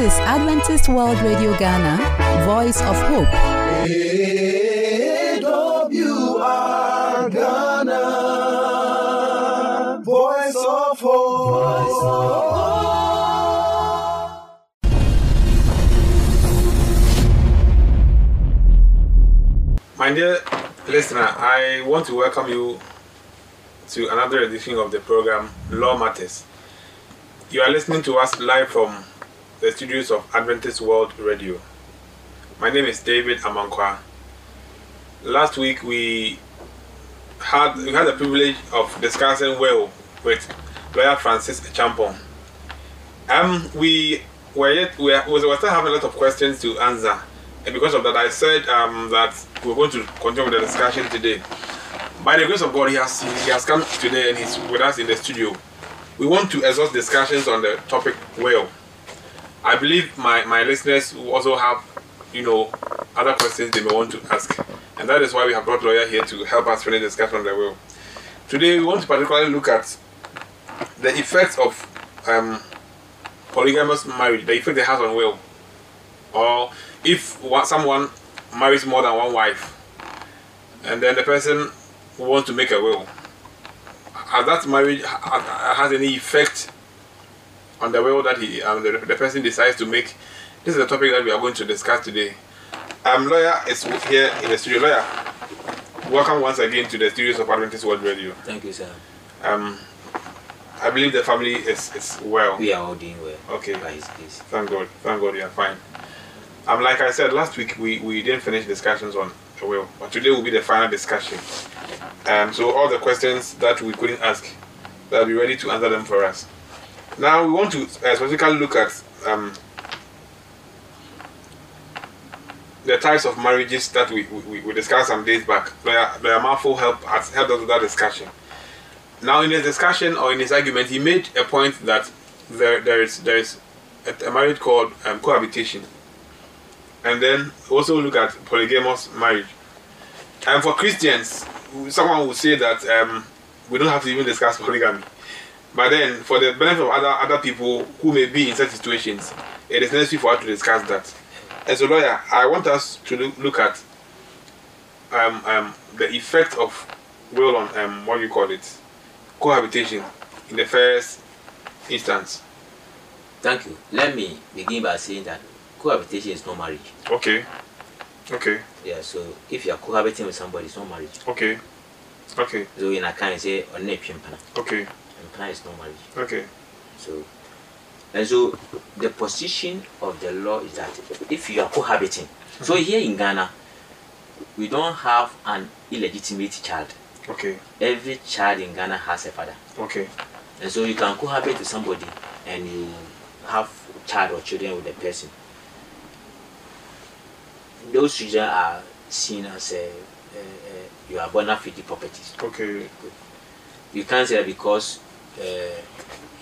is Adventist World Radio Ghana, Voice of Hope. AWR Ghana, Voice of Hope. My dear listener, I want to welcome you to another edition of the program Law Matters. You are listening to us live from the studios of Adventist World Radio. My name is David Amankwa. Last week we had the privilege of discussing well with lawyer Francis Champon. We were still having a lot of questions to answer, and because of that, I said that we're going to continue the discussion today. By the grace of God, he has come today and he's with us in the studio. We want to exhaust discussions on the topic well. I believe my listeners who also have, other questions they may want to ask. And that is why we have brought lawyer here to help us finish the discussion on the will. Today, we want to particularly look at the effects of polygamous marriage, the effect it has on will. Or if someone marries more than one wife, and then the person wants to make a will, has that marriage has any effect on the will that the person decides to make? This is the topic that we are going to discuss today. Lawyer is here in the studio. Lawyer, welcome once again to the studios of Adventist World Radio. Thank you, sir. I believe the family is well. We are all doing well. Okay. By His grace. Thank God, you are fine. Like I said last week, we didn't finish discussions on the will, but today will be the final discussion. So all the questions that we couldn't ask, they'll be ready to answer them for us. Now we want to specifically look at the types of marriages that we discussed some days back. Lawyer Bamalfo helped us with that discussion. Now in his discussion or in his argument, he made a point that there is a marriage called cohabitation, and then also look at polygamous marriage. And for Christians, someone will say that we don't have to even discuss polygamy. But then, for the benefit of other people who may be in such situations, it is necessary for us to discuss that. And so, lawyer, I want us to look at the effect of will on cohabitation in the first instance. Thank you. Let me begin by saying that cohabitation is not marriage. Okay. Yeah, so if you are cohabiting with somebody, it's not marriage. Okay. So in a kind of say, okay. And plan is not marriage. Okay. So the position of the law is that if you are cohabiting, so here in Ghana, we don't have an illegitimate child. Okay. Every child in Ghana has a father. Okay. And so you can cohabit with somebody and you have child or children with a person. Those children are seen as you are bona fide properties. Okay. You can't say that because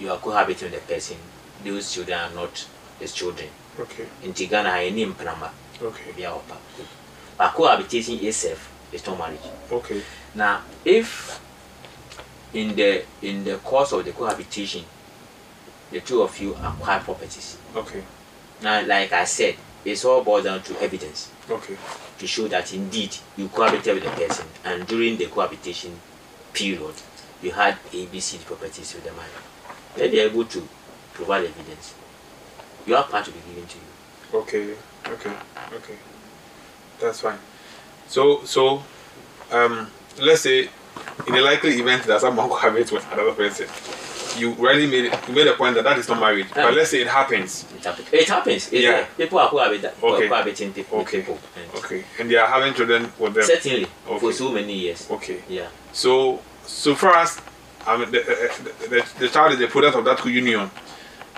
you are cohabiting with a person, those children are not his children. Okay. In Tigana, I name Panama. Okay. But cohabitation itself is not marriage. Okay. Now, if in the course of the cohabitation, the two of you acquire properties. Okay. Now, like I said, it's all boils down to evidence. Okay. To show that indeed you cohabited with the person, and during the cohabitation period, you had ABC properties with the man. Then they are able to provide evidence. Your part will be given to you. Okay. That's fine. So, let's say in a likely event that someone cohabits with another person, you made a point that is not marriage. But let's say it happens. It happens. Yeah. People are cohabiting people. People. Okay. And they are having children with them. Certainly. Okay. For so many years. Okay. Yeah. So for us, the child is the product of that union.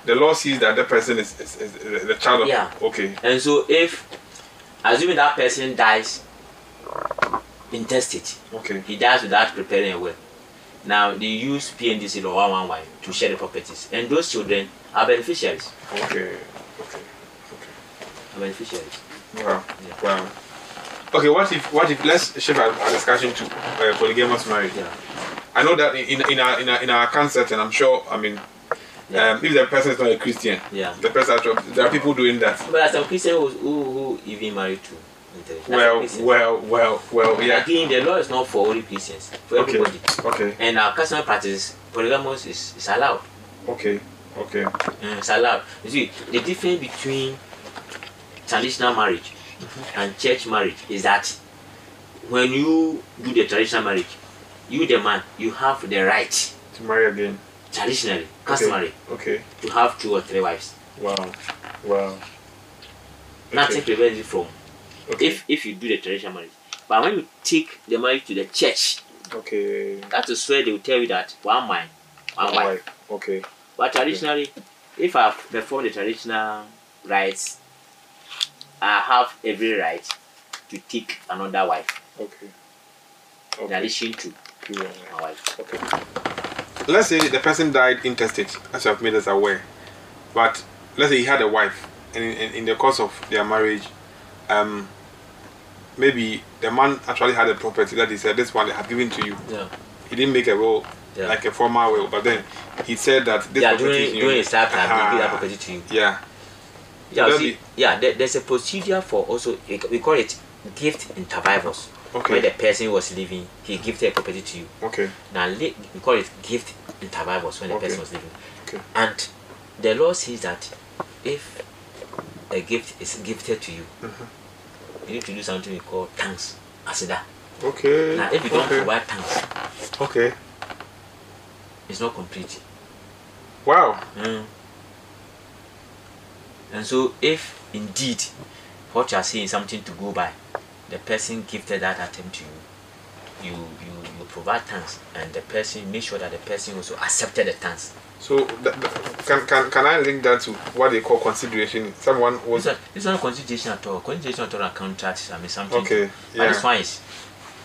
The law sees that the person is the child of... Yeah. Okay. And so if, assuming that person dies intestate, okay, he dies without preparing a will. Now, they use PNDC Law 111 to share the properties. And those children are beneficiaries. Okay. Are beneficiaries. Wow. Okay, what if let's shift our discussion to polygamous marriage. Yeah. I know that in our concept, and I'm sure, Yeah. If the person is not a Christian, yeah, the person there are people doing that. But as a Christian who even married to, well, yeah. Again, the law is not for only Christians, for everybody. Okay. And our customary practice, polygamos is allowed. Okay. Okay. It's allowed. You see, the difference between traditional marriage and church marriage is that when you do the traditional marriage, you the man, you have the right to marry again. Traditionally, customary. Okay. To have 2 or 3 wives. Wow. Wow. Nothing prevents you from if you do the traditional marriage. But when you take the marriage to the church, that is where they will tell you that one man, one wife. Okay. But traditionally, if I perform the traditional rites, I have every right to take another wife. Okay. In addition to my wife. Okay. Let's say the person died intestate, as you have made us aware. But let's say he had a wife, and in the course of their marriage, maybe the man actually had a property that he said, this one I have given to you. Yeah. He didn't make a will. Yeah. Like a formal will, but then he said that this property during his lifetime he gave that property to you. There's a procedure for also, we call it gift intervivals. Okay. When the person was living, he gifted a property to you. Okay. Now we call it gift intervivals when the person was living. Okay. And the law says that if a gift is gifted to you, you need to do something we call thanks, asida. Okay. Now if you don't provide thanks, it's not complete. Wow. And so if indeed what you are saying is something to go by, the person gifted that item to you, you provide thanks, and the person make sure that the person also accepted the thanks. So can I link that to what they call consideration? Someone was it's not consideration at all. Consideration at all are contracts, I mean something. Okay. Yeah. But it's fine.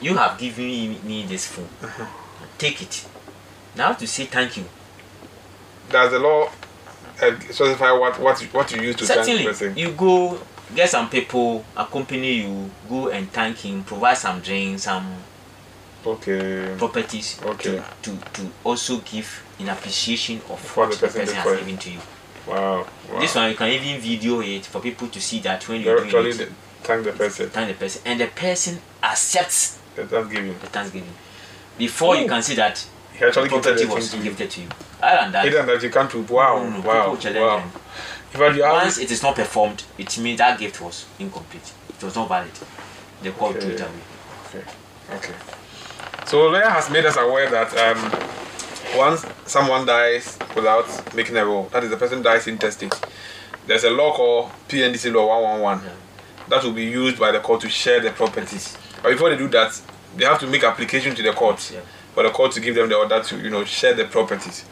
You have given me this food. Take it. Now to say thank you. Does the law specify what you use to thank the person? You go get some people accompany you, go and thank him, provide some drinks, some properties to also give in appreciation of what the person has given to you. Wow, wow. This one you can even video it for people to see that when you're doing it, thank the person. Thank the person, and the person accepts the thanksgiving. The thanksgiving. Before you can see that. He actually gifted to you. Other than that, you can't do. Wow, wow. Once it is not performed, it means that gift was incomplete. It was not valid. They called it away. Okay, okay. So Leah has made us aware that once someone dies without making a will, that is, the person dies intestate, there's a law called PNDC Law 111 that will be used by the court to share the properties. But before they do that, they have to make application to the court. Yeah. For the court to give them the order to, you know, share the properties.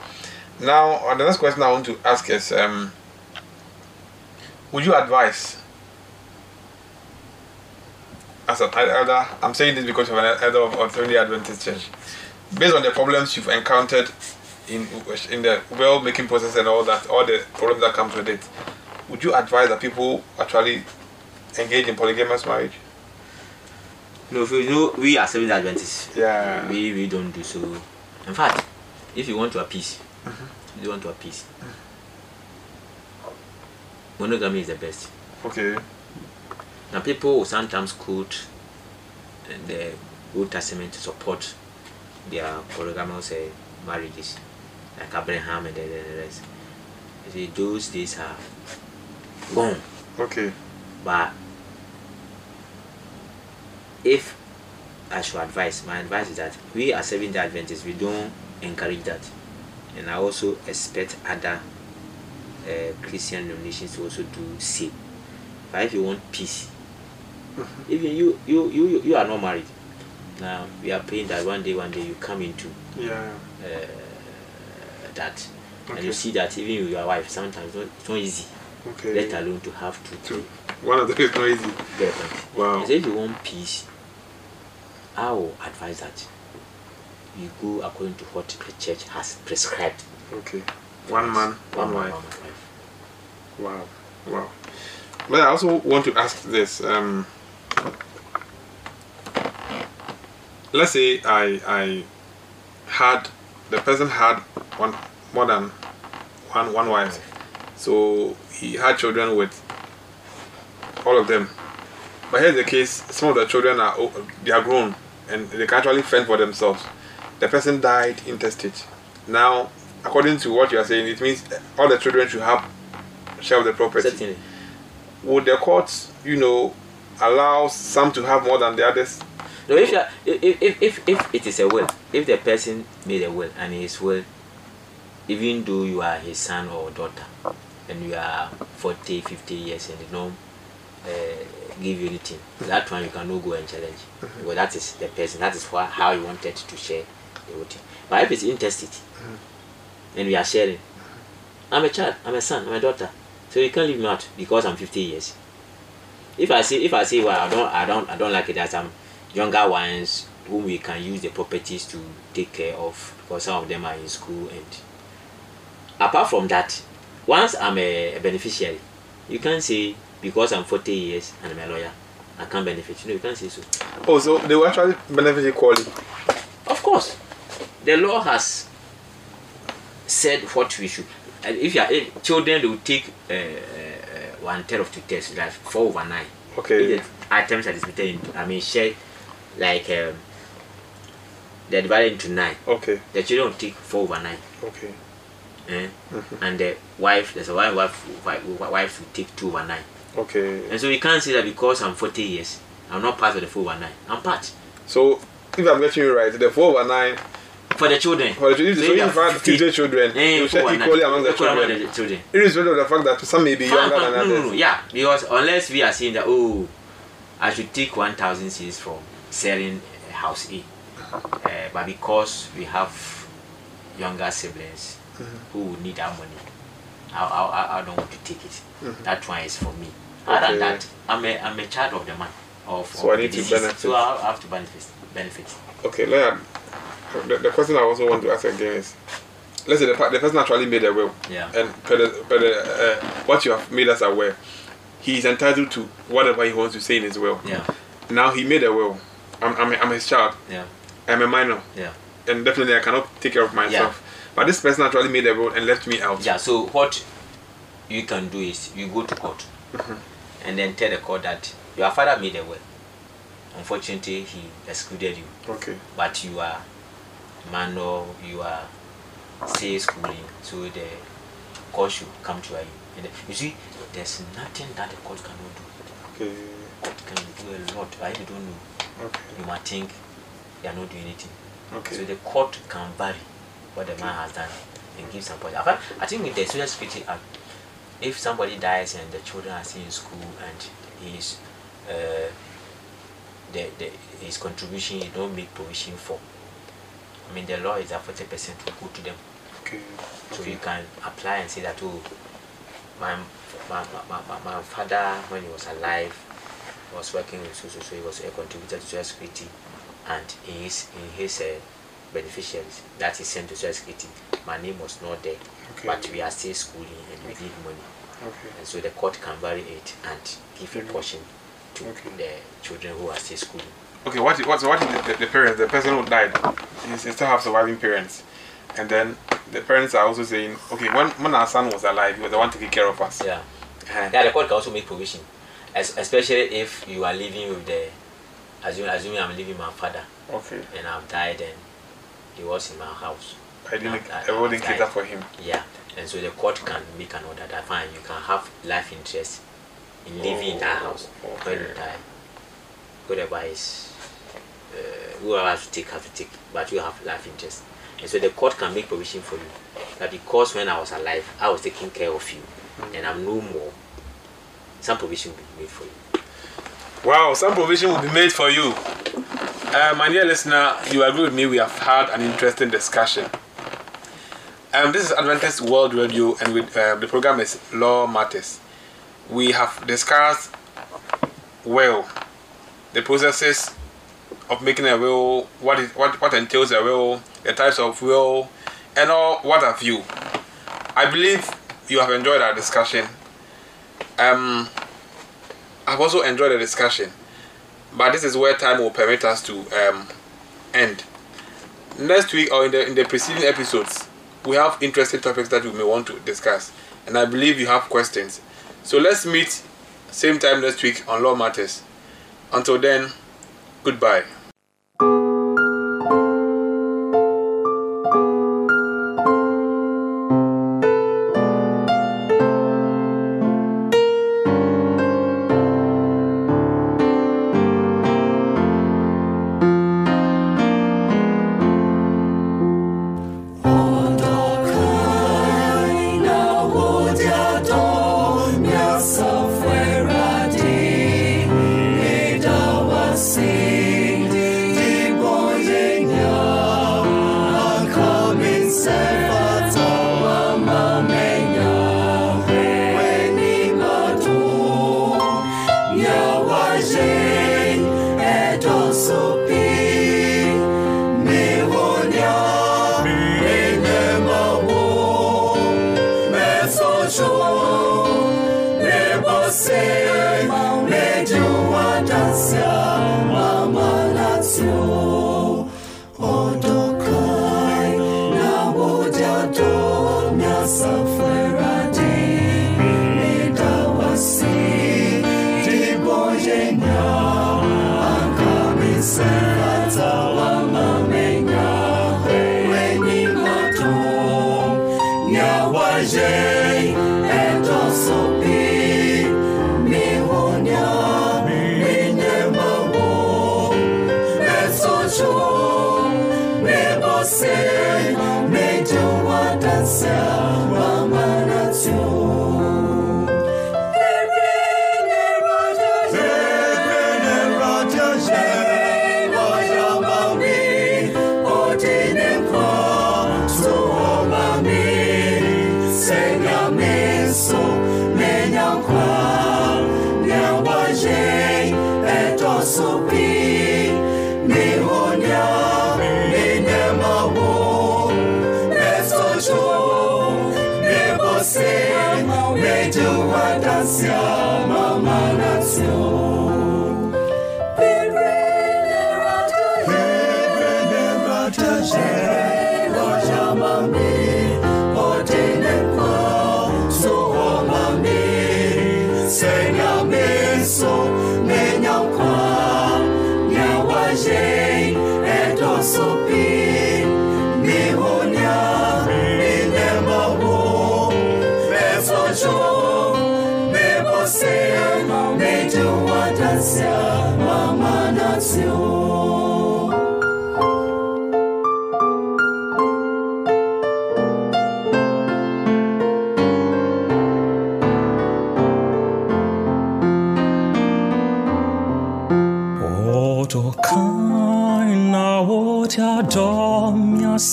Now, the next question I want to ask is, would you advise, as an elder, I'm saying this because of an elder of the Adventist Church, based on the problems you've encountered in the will-making process and all that, all the problems that comes with it, would you advise that people actually engage in polygamous marriage? No, we are Seventh Adventists. Yeah. We don't do so. In fact, if you want to appease, you want to appease. Monogamy is the best. Okay. Now people will sometimes quote the Old Testament to support their polygamous marriages, like Abraham and the rest. You see, those days are gone. Okay. But if I should advise, my advice is that we are Seventh-day Adventists, we don't encourage that. And I also expect other Christian denominations to also do same. But if you want peace, even you are not married. Now we are praying that one day you come into that. Okay. And you see that even with your wife, sometimes it's not easy. Okay. Let alone to have two. One of them is not easy. Wow. So if you want peace, I will advise that you go according to what the church has prescribed. Okay. One man, one wife. Wow. Wow. But I also want to ask this. Let's say I had, the person had more than one wife. So he had children with all of them. But here's the case, some of the children are grown and they can actually fend for themselves. The person died intestate. Now, according to what you are saying, it means all the children should have share of the property. Certainly. Would the courts, allow some to have more than the others? No, if it is a will, if the person made a will and his will, even though you are his son or daughter and you are 40, 50 years and they don't give you anything, that one you cannot go and challenge. Mm-hmm. Because that is the person, that is how you wanted to share the will. But if it's intestate, mm-hmm. and we are sharing, I'm a child, I'm a son, I'm a daughter, so you can't leave me out because I'm 50 years. If I say, well, I don't like it as I'm younger ones whom we can use the properties to take care of, because some of them are in school. And apart from that, once I'm a beneficiary, you can't say because I'm 40 years and I'm a lawyer, I can't benefit. You can't say so. Oh, so they will actually benefit equally? Of course. The law has said what we should. If you are children, they will take 1/3 of 2/3, like 4/9. Okay. If the items are distributed into, share, like they're divided into 9. Okay. The children will take 4/9. Okay. Mm-hmm. And the wife, there's a wife will take 2/9. Okay. And so you can't say that because I'm 40 years, I'm not part of the 4/9. I'm part. So if I'm getting you right, the 4/9. For the children. For the children. So if you have 50 children, you share equally among the children. Irrespective of the fact that some may be younger than others. No. Yeah, because unless we are saying that, oh, I should take 1,000 cedis from selling house A. But because we have younger siblings who need our money, I don't want to take it. Mm-hmm. That one is for me. Okay. Other than that, I'm a child of the man. So I need to benefit. So I have to benefit. Okay, Leonard. The question I also want to ask again is, let's say the person actually made a will, yeah. And per the what you have made us aware, he is entitled to whatever he wants to say in his will. Yeah. Now he made a will. I'm his child. Yeah. I'm a minor. Yeah. And definitely I cannot take care of myself. Yeah. But this person actually made a will and left me out. Yeah. So what you can do is you go to court, mm-hmm. and then tell the court that your father made a will. Unfortunately, he excluded you. Okay. But you are minor, you are say schooling, so the court should come to you. And you see, there's nothing that the court cannot do. Okay. Court can do a lot. I don't know. Okay. You might think they are not doing anything. Okay. So the court can vary what the man has done and give some point. I think with the Social Security Act, if somebody dies and the children are still in school and his his contribution you don't make provision for. The law is that 40% will go to them. Okay. So you can apply and say that, oh, my father, when he was alive, was working with so he was a contributor to Social Security, and in his beneficiaries that he sent to Social Security, my name was not there, okay. But we are still schooling and we need money. Okay. And so the court can vary it and give a portion to the children who are still schooling. Okay, what is the parents, the person who died, he still have surviving parents, and then the parents are also saying, okay, when our son was alive, he was the one taking care of us. Yeah, yeah. The court can also make provision, especially if you are living with the, assuming I'm living with my father, okay, and I've died and he was in my house. I wouldn't cater for him. Yeah, and so the court can make an order that fine, you can have life interest in living in that house when you die. Good advice. Whoever have to take, but you have life interest, and so the court can make provision for you that because when I was alive, I was taking care of you, and I'm no more. Some provision will be made for you. Wow, some provision will be made for you. My dear listener, you agree with me? We have had an interesting discussion. This is Adventist World Radio, and the program is Law Matters. We have discussed well the processes of making a will, what entails a will, the types of will, and all what have you. I believe you have enjoyed our discussion. I've also enjoyed the discussion, but this is where time will permit us to end. Next week or in the preceding episodes, we have interesting topics that we may want to discuss, and I believe you have questions. So let's meet same time next week on Law Matters. Until then, goodbye.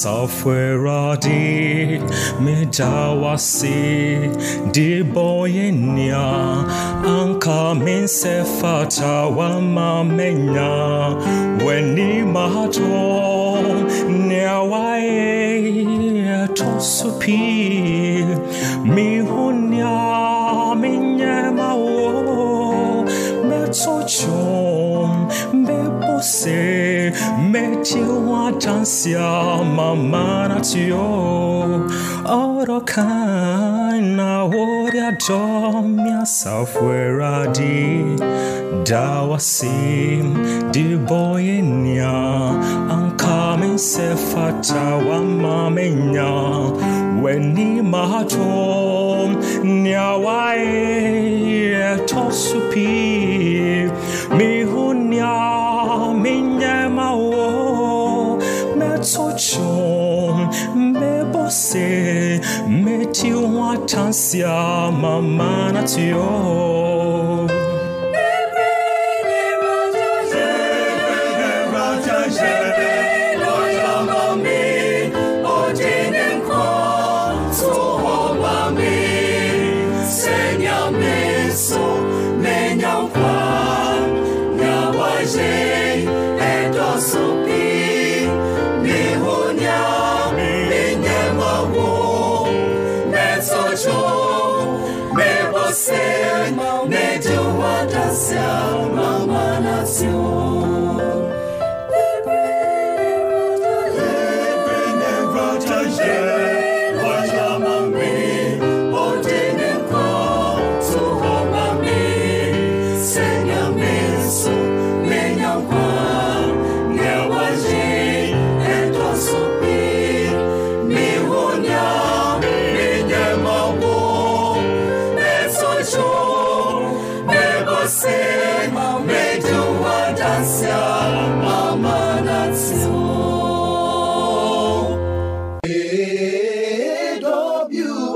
Safueradi medawasi di boyenya anka minse fatawa mamenya weni mahato newae to supi mihunya minyema o metsochom bebose Metiwatansia mama natio orokana woria domia safueradi dawasim di boyenia ankame sefata wa mamenya weni mahatom nyawae tosupi mihunya Sochom mebose metiwatansia mama natio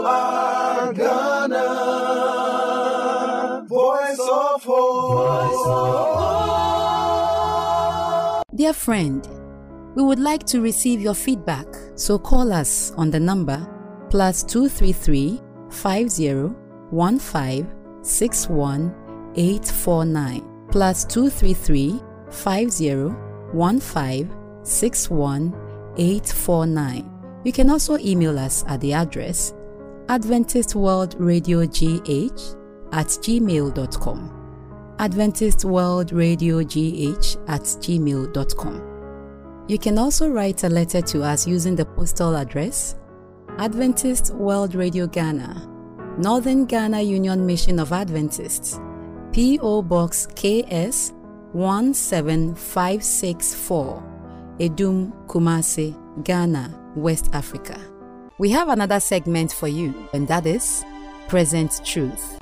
are Ghana, voice of hope. Dear friend, we would like to receive your feedback, so call us on the number +233 50 15 61 849 +233 50 15 61 849. You can also email us at the address adventistworldradiogh@gmail.com. adventistworldradiogh@gmail.com. You can also write a letter to us using the postal address Adventist World Radio Ghana, Northern Ghana Union Mission of Adventists, P.O. Box KS 17564, Edum, Kumasi, Ghana, West Africa. We have another segment for you, and that is Present Truth.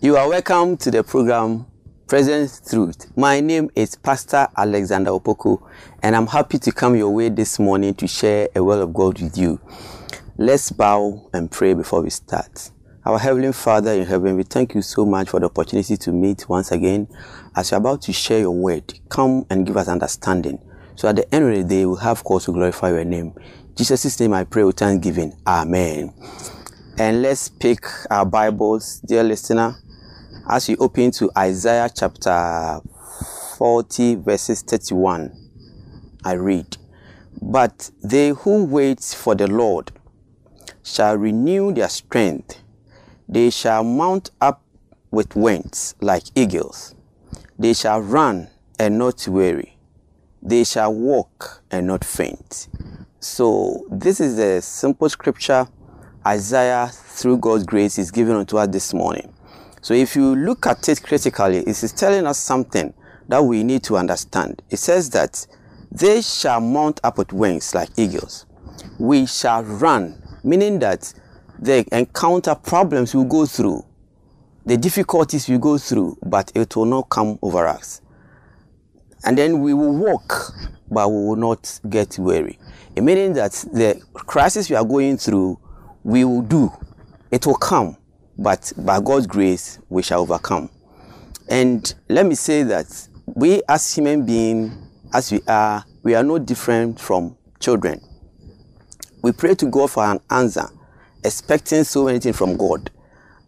You are welcome to the program Present Truth. My name is Pastor Alexander Opoku, and I'm happy to come your way this morning to share a word of God with you. Let's bow and pray before we start. Our Heavenly Father in heaven, we thank you so much for the opportunity to meet once again. As you're about to share your word, come and give us understanding, so at the end of the day, we'll have cause to glorify your name. In Jesus' name I pray with thanksgiving. Amen. And let's pick our Bibles, dear listener, as we open to Isaiah chapter 40, verses 31. I read, "But they who wait for the Lord shall renew their strength. They shall mount up with wings like eagles. They shall run and not weary. They shall walk and not faint." So this is a simple scripture Isaiah, through God's grace, is giving unto us this morning. So if you look at it critically, it is telling us something that we need to understand. It says that they shall mount up with wings like eagles. We shall run, meaning that they encounter problems we go through, the difficulties we go through, but it will not come over us. And then we will walk, but we will not get weary. It meaning that the crisis we are going through, we will do. It will come, but by God's grace, we shall overcome. And let me say that we as human beings, as we are no different from children. We pray to God for an answer, expecting so many things from God,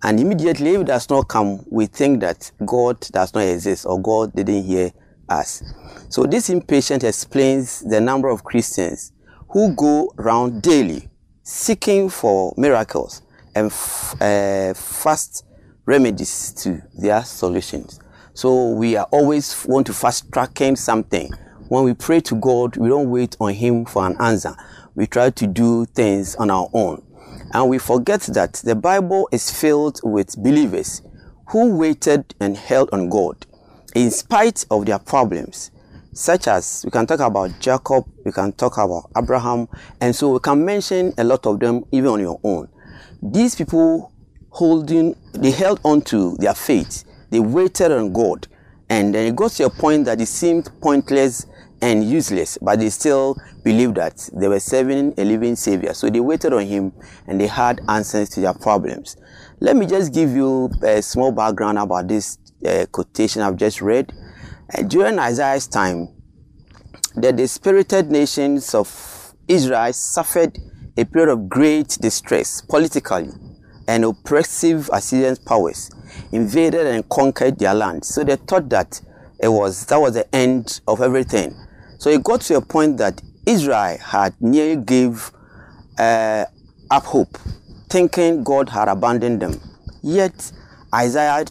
and immediately if it does not come, we think that God does not exist or God didn't hear us. So this impatience explains the number of Christians who go around daily seeking for miracles and fast remedies to their solutions. So we are always want to fast track something. When we pray to God, we don't wait on Him for an answer. We try to do things on our own. And we forget that the Bible is filled with believers who waited and held on God in spite of their problems, such as we can talk about Jacob, we can talk about Abraham, and so we can mention a lot of them even on your own. These people they held on to their faith, they waited on God, and then it got to a point that it seemed pointless and useless, but they still believed that they were serving a living Savior. So they waited on Him and they had answers to their problems. Let me just give you a small background about this quotation I've just read. During Isaiah's time, the dispirited nations of Israel suffered a period of great distress politically, and oppressive Assyrian powers invaded and conquered their land. So they thought that that was the end of everything. So it got to a point that Israel had nearly gave up hope, thinking God had abandoned them. Yet Isaiah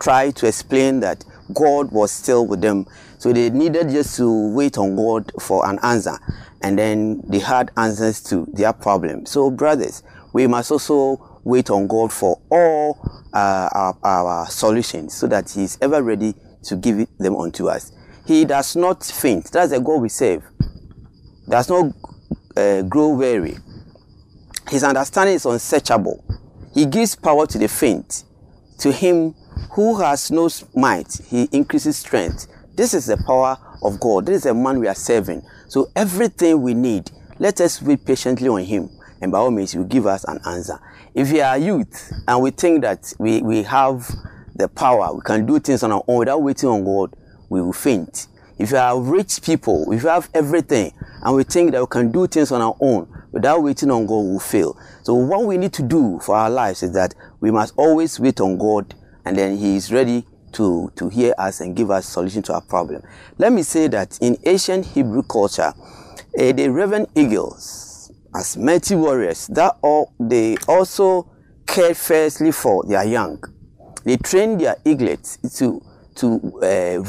tried to explain that God was still with them. So they needed just to wait on God for an answer. And then they had answers to their problem. So brothers, we must also wait on God for all our solutions, so that He is ever ready to give them unto us. He does not faint. That's the God we serve. Does not grow weary. His understanding is unsearchable. He gives power to the faint. To him who has no might, He increases strength. This is the power of God. This is a man we are serving. So everything we need, let us wait patiently on him, and by all means, he will give us an answer. If we are youth and we think that we have the power, we can do things on our own without waiting on God, we will faint. If you are rich people, if you have everything, and we think that we can do things on our own without waiting on God, we will fail. So what we need to do for our lives is that we must always wait on God, and then he is ready to hear us and give us solution to our problem. Let me say that in ancient Hebrew culture, the raven eagles, as mighty warriors, they also cared fiercely for their young. They trained their eaglets to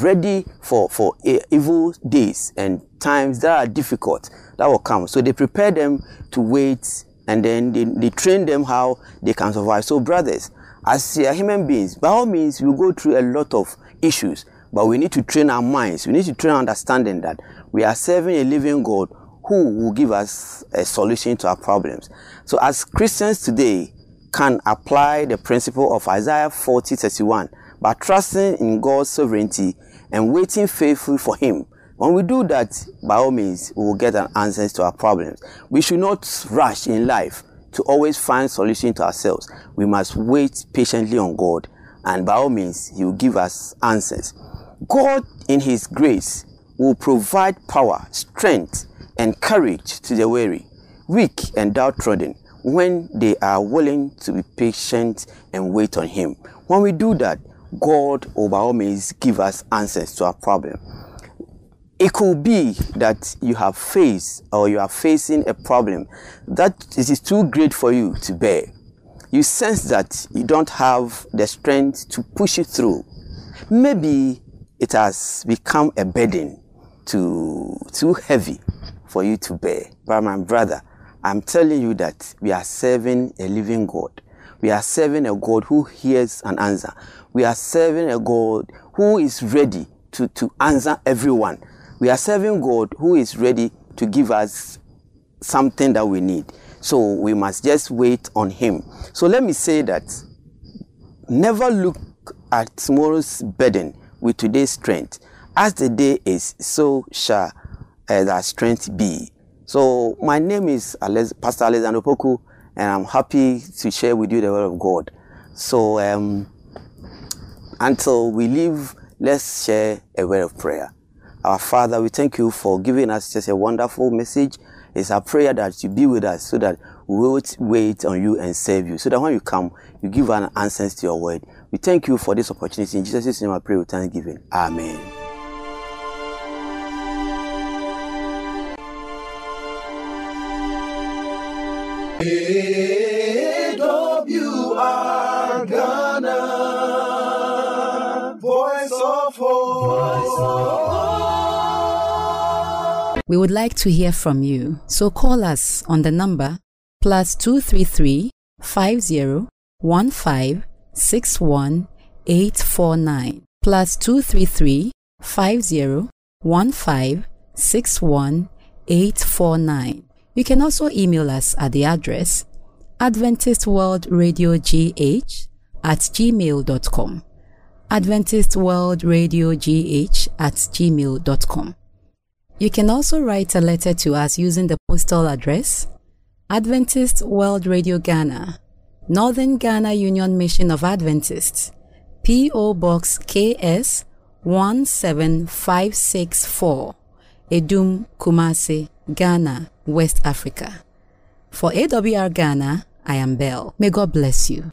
ready for evil days and times that are difficult that will come. So they prepare them to wait, and then they train them how they can survive. So brothers, as human beings, by all means, we go through a lot of issues, but we need to train our minds. We need to train our understanding that we are serving a living God who will give us a solution to our problems. So as Christians today can apply the principle of Isaiah 40:31, by trusting in God's sovereignty and waiting faithfully for him. When we do that, by all means, we will get an answer to our problems. We should not rush in life to always find solution to ourselves. We must wait patiently on God, and by all means, he will give us answers. God, in his grace, will provide power, strength, and courage to the weary, weak and downtrodden, when they are willing to be patient and wait on him. When we do that, God will by all means give us answers to our problem. It could be that you have faced or you are facing a problem that it is too great for you to bear. You sense that you don't have the strength to push it through. Maybe it has become a burden too heavy for you to bear. But my brother, I'm telling you that we are serving a living God. We are serving a God who hears an answer. We are serving a God who is ready to answer everyone. We are serving God who is ready to give us something that we need. So we must just wait on him. So let me say that never look at tomorrow's burden with today's strength. As the day is, so shall thy strength be. So my name is Pastor Alexander Opoku, and I'm happy to share with you the word of God. So until we leave, let's share a word of prayer. Our Father, we thank you for giving us just a wonderful message. It's our prayer that you be with us so that we will wait on you and serve you, so that when you come, you give an answer to your word. We thank you for this opportunity. In Jesus' name I pray with thanksgiving. Amen. AWR Ghana, Voice of Hope. We would like to hear from you, so call us on the number +233 50 15 61 849 +233 50 15 61 849. You can also email us at the address adventistworldradiogh@gmail.com adventistworldradiogh@gmail.com. You can also write a letter to us using the postal address Adventist World Radio Ghana, Northern Ghana Union Mission of Adventists, P.O. Box KS 17564, Edum, Kumasi, Ghana, West Africa. For AWR Ghana, I am Belle. May God bless you.